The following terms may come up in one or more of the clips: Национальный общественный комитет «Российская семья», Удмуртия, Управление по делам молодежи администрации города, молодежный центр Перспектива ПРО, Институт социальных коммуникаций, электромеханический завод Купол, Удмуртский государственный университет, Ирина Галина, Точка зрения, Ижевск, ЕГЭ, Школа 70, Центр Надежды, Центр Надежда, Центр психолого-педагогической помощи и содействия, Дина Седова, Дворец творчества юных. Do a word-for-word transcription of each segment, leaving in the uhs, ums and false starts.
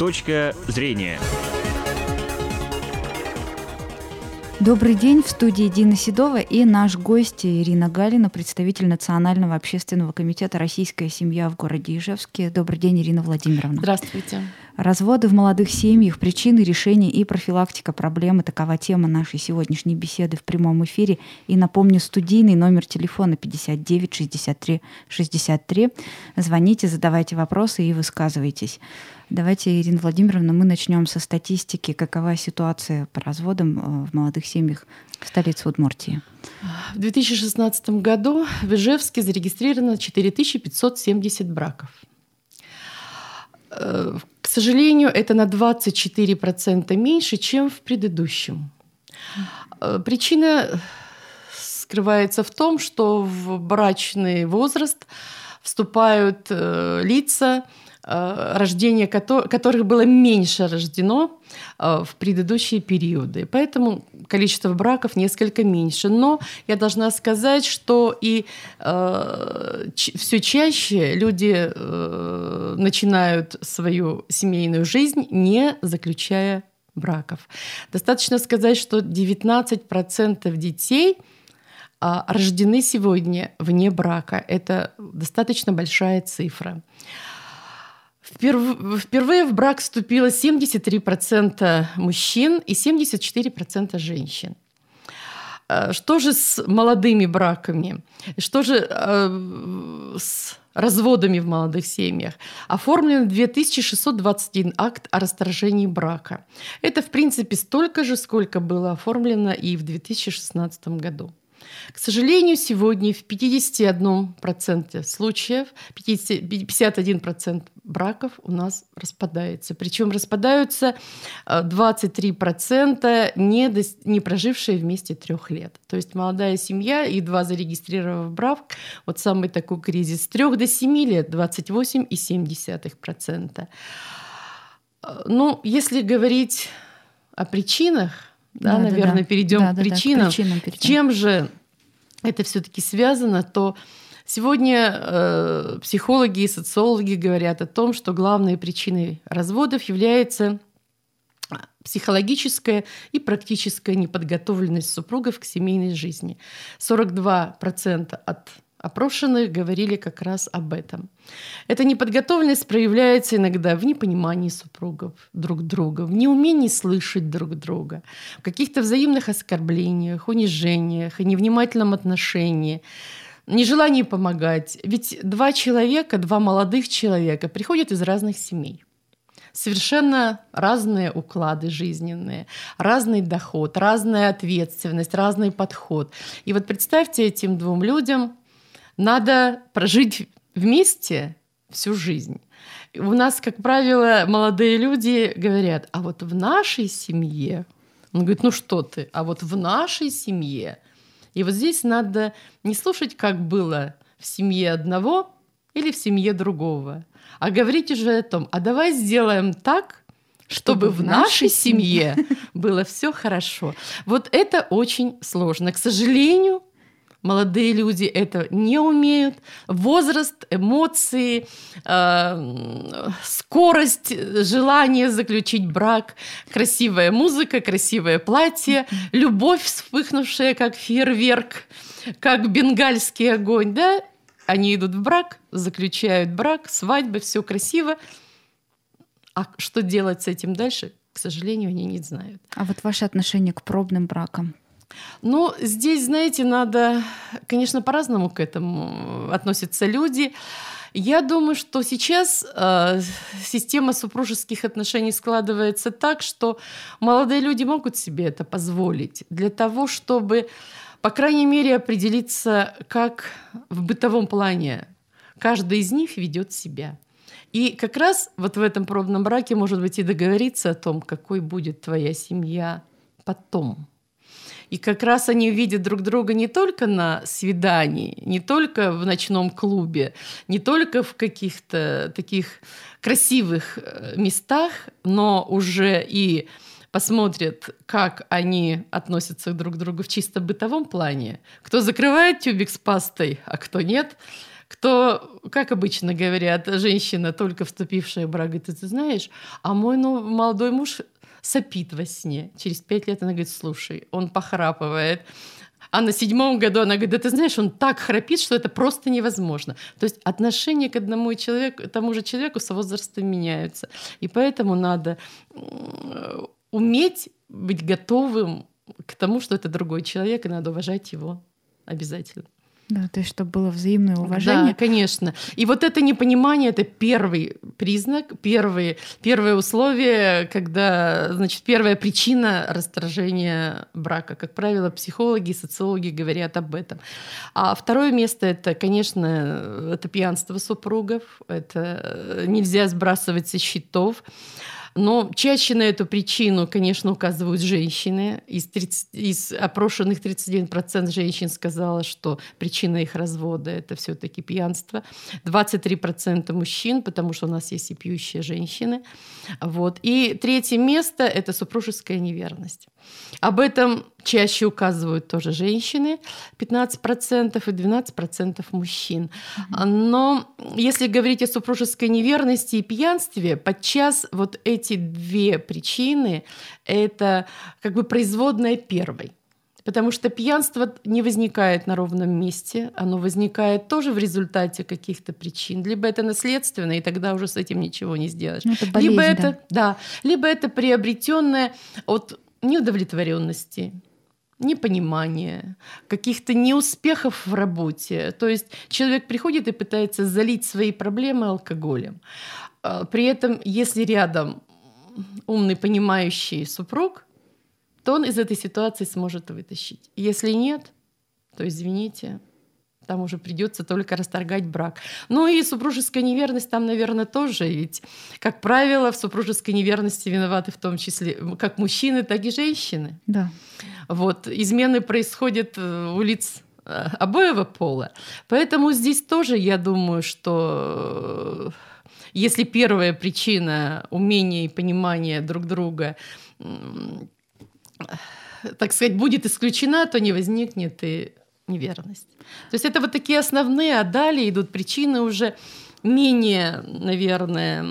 «Точка зрения». Добрый день. В студии Дина Седова и наш гость Ирина Галина, представитель Национального общественного комитета «Российская семья» в городе Ижевске. Добрый день, Ирина Владимировна. Здравствуйте. Разводы в молодых семьях, причины, решения и профилактика проблемы – такова тема нашей сегодняшней беседы в прямом эфире. И напомню, студийный номер телефона пятьдесят девять шестьдесят три шестьдесят три. Звоните, задавайте вопросы и высказывайтесь. Давайте, Ирина Владимировна, мы начнем со статистики. Какова ситуация по разводам в молодых семьях в столице Удмуртии? В две тысячи шестнадцатом году в Ижевске зарегистрировано четыре тысячи пятьсот семьдесят браков. К сожалению, это на двадцать четыре процента меньше, чем в предыдущем. Причина скрывается в том, что в брачный возраст вступают лица, рождение которых было меньше рождено в предыдущие периоды. Поэтому количество браков несколько меньше. Но я должна сказать, что и э, ч- все чаще люди э, начинают свою семейную жизнь, не заключая браков. Достаточно сказать, что девятнадцать процентов детей э, рождены сегодня вне брака. Это достаточно большая цифра. Впервые в брак вступило семьдесят три процента мужчин и семьдесят четыре процента женщин. Что же с молодыми браками? Что же э, с разводами в молодых семьях? Оформлено две тысячи шестьсот двадцать один акт о расторжении брака. Это, в принципе, столько же, сколько было оформлено и в две тысячи шестнадцатом году. К сожалению, сегодня в пятьдесят один процент случаев, пятьдесят один процент браков у нас распадается. Причем распадаются двадцать три процента не, до, не прожившие вместе трех лет. То есть молодая семья, едва зарегистрировав брак, вот самый такой кризис, с трех до семи лет двадцать восемь целых семь десятых процента. Ну, если говорить о причинах, Да, да, наверное, да, перейдем да, к причинам. Да, да, к причинам, причинам. Чем же это все-таки связано, то сегодня э, психологи и социологи говорят о том, что главной причиной разводов является психологическая и практическая неподготовленность супругов к семейной жизни. сорок два процента от опрошенных говорили как раз об этом. Эта неподготовленность проявляется иногда в непонимании супругов друг друга, в неумении слышать друг друга, в каких-то взаимных оскорблениях, унижениях и невнимательном отношении, нежелании помогать. Ведь два человека, два молодых человека приходят из разных семей. Совершенно разные уклады жизненные, разный доход, разная ответственность, разный подход. И вот представьте, этим двум людям надо прожить вместе всю жизнь. У нас, как правило, молодые люди говорят, а вот в нашей семье... Он говорит, ну что ты, а вот в нашей семье... И вот здесь надо не слушать, как было в семье одного или в семье другого, а говорить уже о том, а давай сделаем так, чтобы, чтобы в нашей семье было все хорошо. Вот это очень сложно. К сожалению, молодые люди это не умеют. Возраст, эмоции, э, скорость, желание заключить брак, красивая музыка, красивое платье, любовь, вспыхнувшая как фейерверк, как бенгальский огонь. Да? Они идут в брак, заключают брак, свадьба, все красиво. А что делать с этим дальше, к сожалению, они не знают. А вот ваше отношение к пробным бракам? Ну, здесь, знаете, надо, конечно, по-разному к этому относятся люди. Я думаю, что сейчас э, система супружеских отношений складывается так, что молодые люди могут себе это позволить для того, чтобы, по крайней мере, определиться, как в бытовом плане каждый из них ведет себя. И как раз вот в этом пробном браке, может быть, и договориться о том, какой будет твоя семья потом. И как раз они видят друг друга не только на свидании, не только в ночном клубе, не только в каких-то таких красивых местах, но уже и посмотрят, как они относятся друг к другу в чисто бытовом плане. Кто закрывает тюбик с пастой, а кто нет. кто, как обычно говорят, женщина, только вступившая в брак, говорит, ты, ты знаешь, а мой ну, молодой муж сопит во сне. Через пять лет она говорит, слушай, он похрапывает. А на седьмом году она говорит, да ты знаешь, он так храпит, что это просто невозможно. То есть отношения к одному человеку, тому же человеку со возрастом меняются. И поэтому надо уметь быть готовым к тому, что это другой человек, и надо уважать его обязательно. Да, то есть чтобы было взаимное уважение. Да, конечно. И вот это непонимание — это первый признак, первые, первое условие, когда, значит, первая причина расторжения брака. Как правило, психологи и социологи говорят об этом. А второе место — это, конечно, это пьянство супругов. Это нельзя сбрасывать со счетов. Но чаще на эту причину, конечно, указывают женщины. Из, тридцати, из опрошенных тридцать девять процентов женщин сказала, что причина их развода — это все-таки пьянство. двадцать три процента мужчин, потому что у нас есть и пьющие женщины. Вот. И третье место — это супружеская неверность. Об этом чаще указывают тоже женщины, пятнадцать процентов и двенадцать процентов мужчин. Но если говорить о супружеской неверности и пьянстве, подчас вот эти две причины — это как бы производная первой. Потому что пьянство не возникает на ровном месте, оно возникает тоже в результате каких-то причин. Либо это наследственно, и тогда уже с этим ничего не сделаешь. Это болезнь, либо это, да. Да, либо это приобретенное от неудовлетворенности, непонимания, каких-то неуспехов в работе. То есть человек приходит и пытается залить свои проблемы алкоголем. При этом, если рядом умный, понимающий супруг, то он из этой ситуации сможет вытащить. Если нет, то извините, там уже придется только расторгать брак. Ну и супружеская неверность там, наверное, тоже. Ведь, как правило, в супружеской неверности виноваты в том числе как мужчины, так и женщины. Да. Вот. Измены происходят у лиц обоего пола. Поэтому здесь тоже, я думаю, что если первая причина — умение и понимание друг друга — так сказать, будет исключена, то не возникнет и неверность. То есть это вот такие основные, а далее идут причины уже менее, наверное,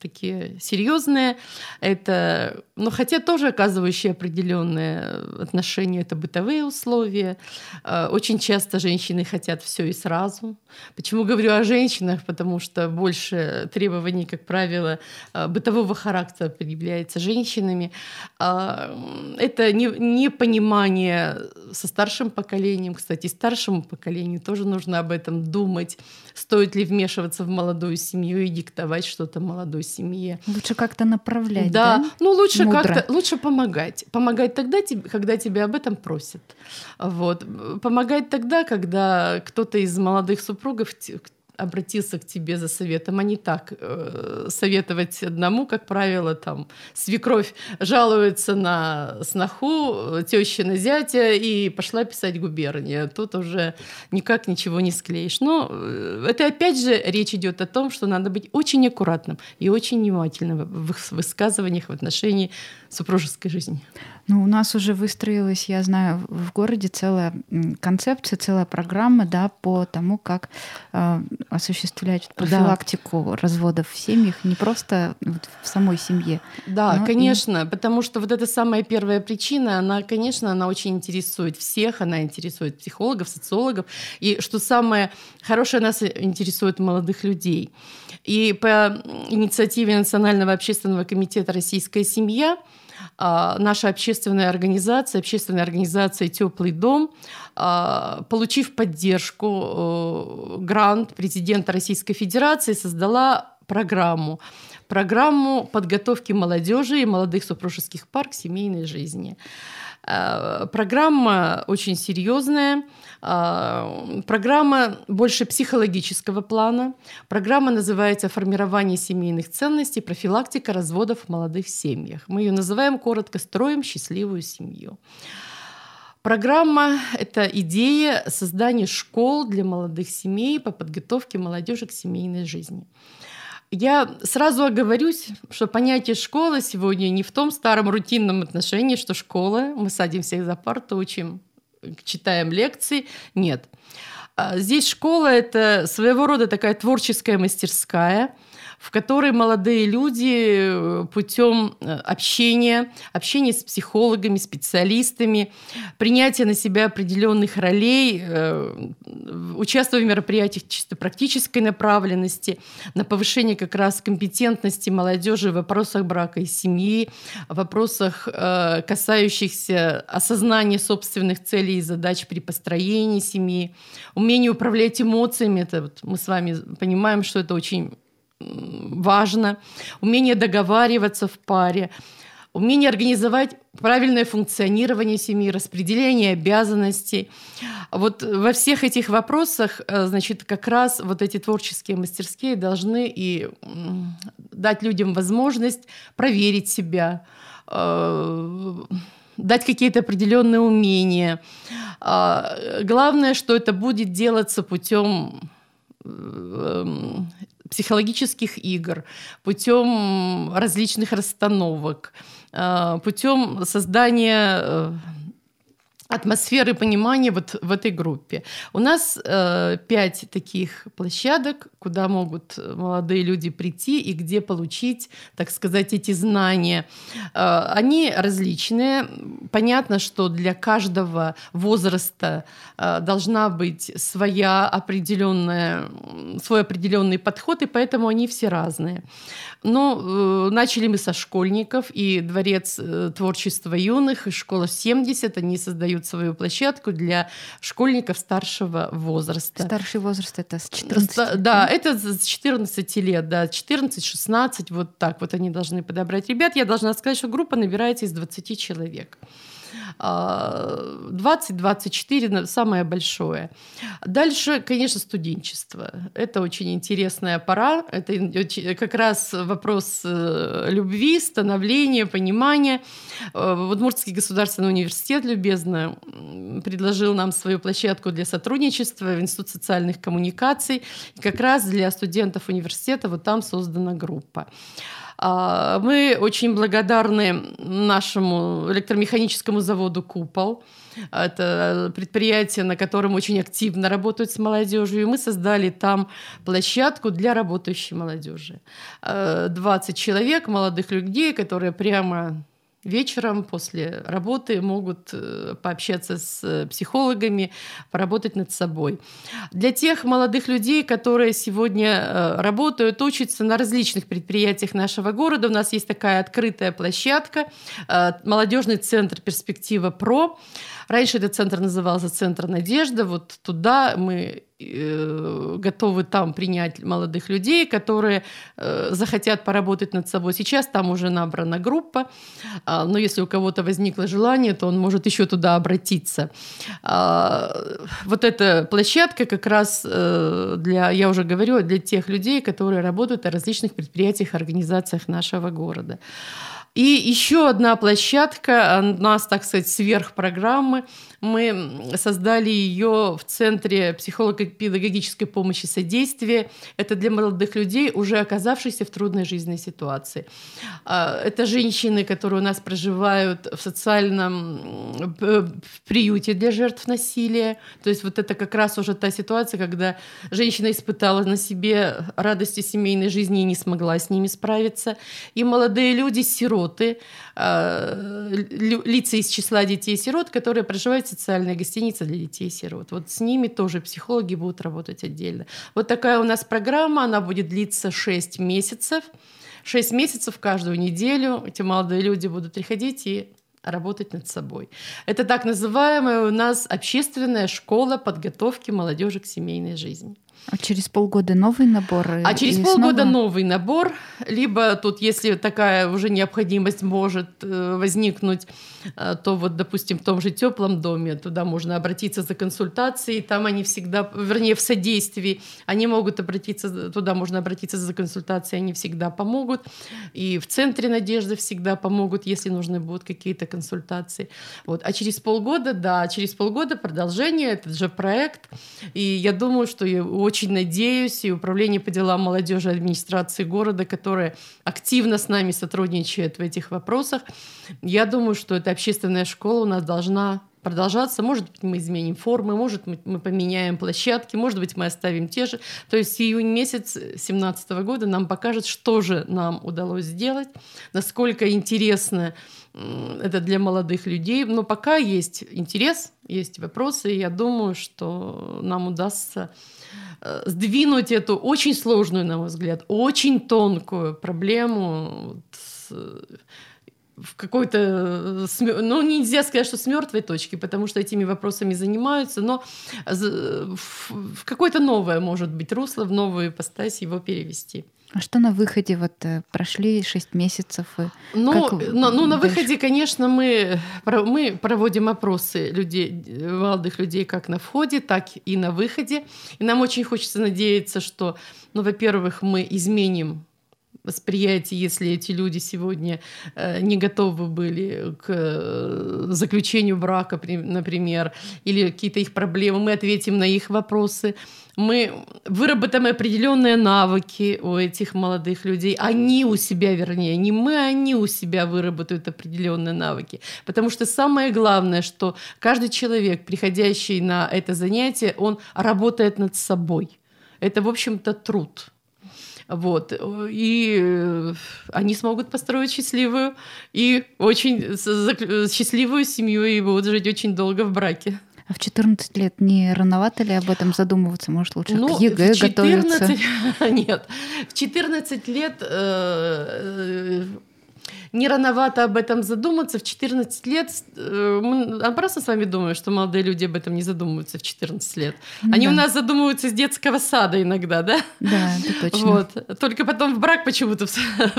такие серьезные. Это, но хотя тоже оказывающие определенные отношения, это бытовые условия. Очень часто женщины хотят все и сразу. Почему говорю о женщинах? Потому что больше требований, как правило, бытового характера предъявляется женщинами. Это непонимание со старшим поколением. Кстати, старшему поколению тоже нужно об этом думать. Стоит ли вмешиваться в молодую семью и диктовать что-то молодой семье. Лучше как-то направлять, да? Да, ну лучше мудро. Как-то, лучше помогать. Помогать тогда, когда тебя об этом просят. Вот. Помогать тогда, когда кто-то из молодых супругов обратился к тебе за советом, а не так советовать одному, как правило, там свекровь жалуется на сноху, теща на зятя и пошла писать губерния. Тут уже никак ничего не склеишь. Но это опять же речь идет о том, что надо быть очень аккуратным и очень внимательным в высказываниях в отношении супружеской жизни. Ну, у нас уже выстроилась, я знаю, в городе целая концепция, целая программа, да, по тому, как осуществлять профилактику, да, разводов в семьях, не просто вот в самой семье. Да, конечно, и... потому что вот эта самая первая причина, она, конечно, она очень интересует всех, она интересует психологов, социологов, и что самое хорошее, нас интересует молодых людей. И по инициативе Национального общественного комитета «Российская семья» наша общественная организация, общественная организация «Теплый дом», получив поддержку, грант президента Российской Федерации, создала программу. Программу подготовки молодежи и молодых супружеских пар к семейной жизни. Программа очень серьезная, программа больше психологического плана. Программа называется «Формирование семейных ценностей. Профилактика разводов в молодых семьях». Мы ее называем коротко «Строим счастливую семью». Программа — это идея создания школ для молодых семей по подготовке молодежи к семейной жизни. Я сразу оговорюсь, что понятие «школа» сегодня не в том старом рутинном отношении, что школа, мы садим всех за парту, учим, читаем лекции. Нет. Здесь школа – это своего рода такая творческая мастерская, в которой молодые люди путем общения, общения с психологами, специалистами, принятия на себя определенных ролей, участвуя в мероприятиях чисто практической направленности, на повышение как раз компетентности молодежи в вопросах брака и семьи, в вопросах, касающихся осознания собственных целей и задач при построении семьи, умение управлять эмоциями. Это вот мы с вами понимаем, что это очень важно, умение договариваться в паре, умение организовать правильное функционирование семьи, распределение обязанностей. Вот во всех этих вопросах, значит, как раз вот эти творческие мастерские должны и дать людям возможность проверить себя, дать какие-то определенные умения. Главное, что это будет делаться путем психологических игр, путем различных расстановок, путем создания атмосферы понимания вот в этой группе. У нас пять таких площадок, куда могут молодые люди прийти и где получить, так сказать, эти знания. Они различные. Понятно, что для каждого возраста должна быть своя определенная, свой определенный подход, и поэтому они все разные. Но начали мы со школьников, и Дворец творчества юных, и Школа семьдесят, они создают свою площадку для школьников старшего возраста. Старший возраст — это с четырнадцати Ста- лет? Да, это с четырнадцати лет, да, четырнадцать-шестнадцать, вот так вот они должны подобрать ребят. Я должна сказать, что группа набирается из двадцати человек. двадцать-двадцать четыре самое большое. Дальше, конечно, студенчество. Это очень интересная пора. Это как раз вопрос любви, становления, понимания. Удмуртский государственный университет любезно предложил нам свою площадку для сотрудничества в Институт социальных коммуникаций. И как раз для студентов университета вот там создана группа. Мы очень благодарны нашему электромеханическому заводу «Купол». Это предприятие, на котором очень активно работают с молодежью. И мы создали там площадку для работающей молодежи. двадцать человек, молодых людей, которые прямо вечером после работы могут пообщаться с психологами, поработать над собой. Для тех молодых людей, которые сегодня работают, учатся на различных предприятиях нашего города, у нас есть такая открытая площадка, молодежный центр «Перспектива ПРО». Раньше этот центр назывался «Центр Надежды». Вот туда мы готовы там принять молодых людей, которые захотят поработать над собой. Сейчас там уже набрана группа, но если у кого-то возникло желание, то он может еще туда обратиться. Вот эта площадка как раз для, я уже говорю, для тех людей, которые работают на различных предприятиях, организациях нашего города. И еще одна площадка, у нас, так сказать, сверхпрограммы. Мы создали ее в Центре психолого-педагогической помощи и содействия. Это для молодых людей, уже оказавшихся в трудной жизненной ситуации. Это женщины, которые у нас проживают в социальном в приюте для жертв насилия. То есть вот это как раз уже та ситуация, когда женщина испытала на себе радости семейной жизни и не смогла с ними справиться. И молодые люди, сироты, лица из числа детей-сирот, которые проживают в социальной гостинице для детей-сирот. Вот с ними тоже психологи будут работать отдельно. Вот такая у нас программа, она будет длиться шесть месяцев. шесть месяцев каждую неделю эти молодые люди будут приходить и работать над собой. Это так называемая у нас общественная школа подготовки молодежи к семейной жизни. А через полгода новый набор? А через полгода снова новый набор. Либо тут, если такая уже необходимость может возникнуть, то вот, допустим, в том же теплом доме туда можно обратиться за консультацией. Там они всегда, вернее, в содействии, они могут обратиться, туда можно обратиться за консультацией, они всегда помогут. И в Центре Надежды всегда помогут, если нужны будут какие-то консультации. Вот. А через полгода, да, через полгода продолжение, этот же проект. И я думаю, что у очень надеюсь, и Управление по делам молодежи администрации города, которое активно с нами сотрудничает в этих вопросах. Я думаю, что эта общественная школа у нас должна продолжаться. Может быть, мы изменим формы, может, мы поменяем площадки, может быть, мы оставим те же. То есть июнь месяц две тысячи семнадцатого года нам покажет, что же нам удалось сделать, насколько интересно это для молодых людей. Но пока есть интерес, есть вопросы, и я думаю, что нам удастся сдвинуть эту очень сложную, на мой взгляд, очень тонкую проблему в какой-то... Ну, нельзя сказать, что с мертвой точки, потому что этими вопросами занимаются, но в какое-то новое, может быть, русло, в новую ипостась его перевести. А что на выходе? Вот прошли шесть месяцев. И ну, как... на, ну, на выходе, конечно, мы, мы проводим опросы людей, молодых людей как на входе, так и на выходе. И нам очень хочется надеяться, что, ну, во-первых, мы изменим восприятие, если эти люди сегодня не готовы были к заключению брака, например, или какие-то их проблемы, мы ответим на их вопросы. Мы выработаем определенные навыки у этих молодых людей. Они у себя, вернее, не мы, они у себя выработают определенные навыки. Потому что самое главное, что каждый человек, приходящий на это занятие, он работает над собой. Это, в общем-то, труд. Вот. И они смогут построить счастливую и очень счастливую семью и будут жить очень долго в браке. А в четырнадцать лет не рановато ли об этом задумываться? Может, лучше ну, к ЕГЭ в четырнадцать... готовиться? Нет. В четырнадцать лет э, не рановато об этом задуматься. В четырнадцать лет... Э, мы просто с вами думаем, что молодые люди об этом не задумываются в четырнадцать лет. Они да. у нас задумываются с детского сада иногда, да? Да, это точно. Вот. Только потом в брак почему-то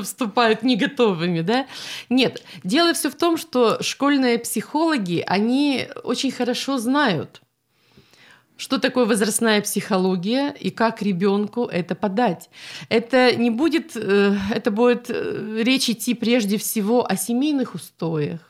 вступают не готовыми, да? Нет. Дело все в том, что школьные психологи, они очень хорошо знают, что такое возрастная психология и как ребенку это подать. Это не будет, это будет речь идти прежде всего о семейных устоях,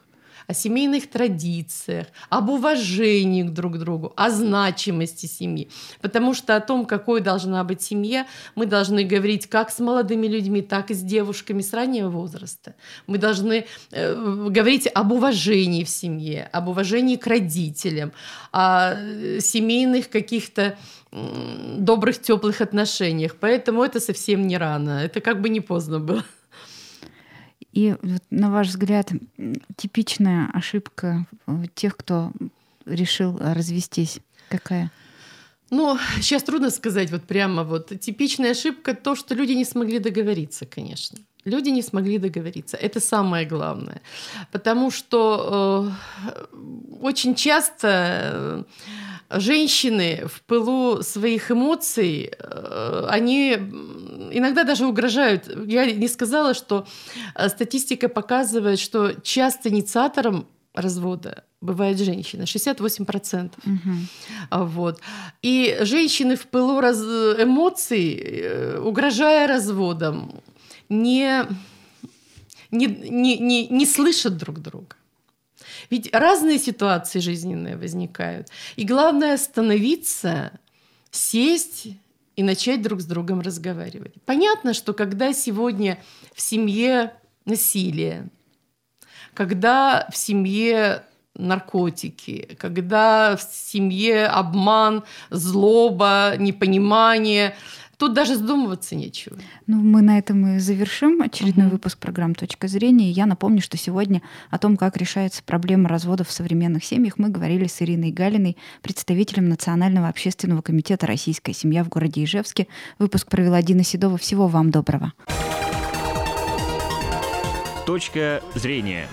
о семейных традициях, об уважении друг к другу, о значимости семьи. Потому что о том, какой должна быть семья, мы должны говорить как с молодыми людьми, так и с девушками с раннего возраста. Мы должны э, говорить об уважении в семье, об уважении к родителям, о семейных каких-то э, добрых, теплых отношениях. Поэтому это совсем не рано, это как бы не поздно было. И, на ваш взгляд, типичная ошибка тех, кто решил развестись, какая? Ну, сейчас трудно сказать вот прямо. Вот. Типичная ошибка — то, что люди не смогли договориться, конечно. Люди не смогли договориться. Это самое главное. Потому что э, очень часто... Женщины в пылу своих эмоций, они иногда даже угрожают. Я не сказала, что статистика показывает, что часто инициатором развода бывает женщина, шестьдесят восемь процентов. Угу. Вот. И женщины в пылу раз... эмоций, угрожая разводом, не, не, не, не, не слышат друг друга. Ведь разные ситуации жизненные возникают. И главное остановиться, сесть и начать друг с другом разговаривать. Понятно, что когда сегодня в семье насилие, когда в семье наркотики, когда в семье обман, злоба, непонимание... Тут даже задумываться нечего. Ну, мы на этом и завершим очередной угу. выпуск программы «Точка зрения». Я напомню, что сегодня о том, как решается проблема разводов в современных семьях, мы говорили с Ириной Галиной, представителем Национального общественного комитета «Российская семья» в городе Ижевске. Выпуск провела Дина Седова. Всего вам доброго. «Точка зрения».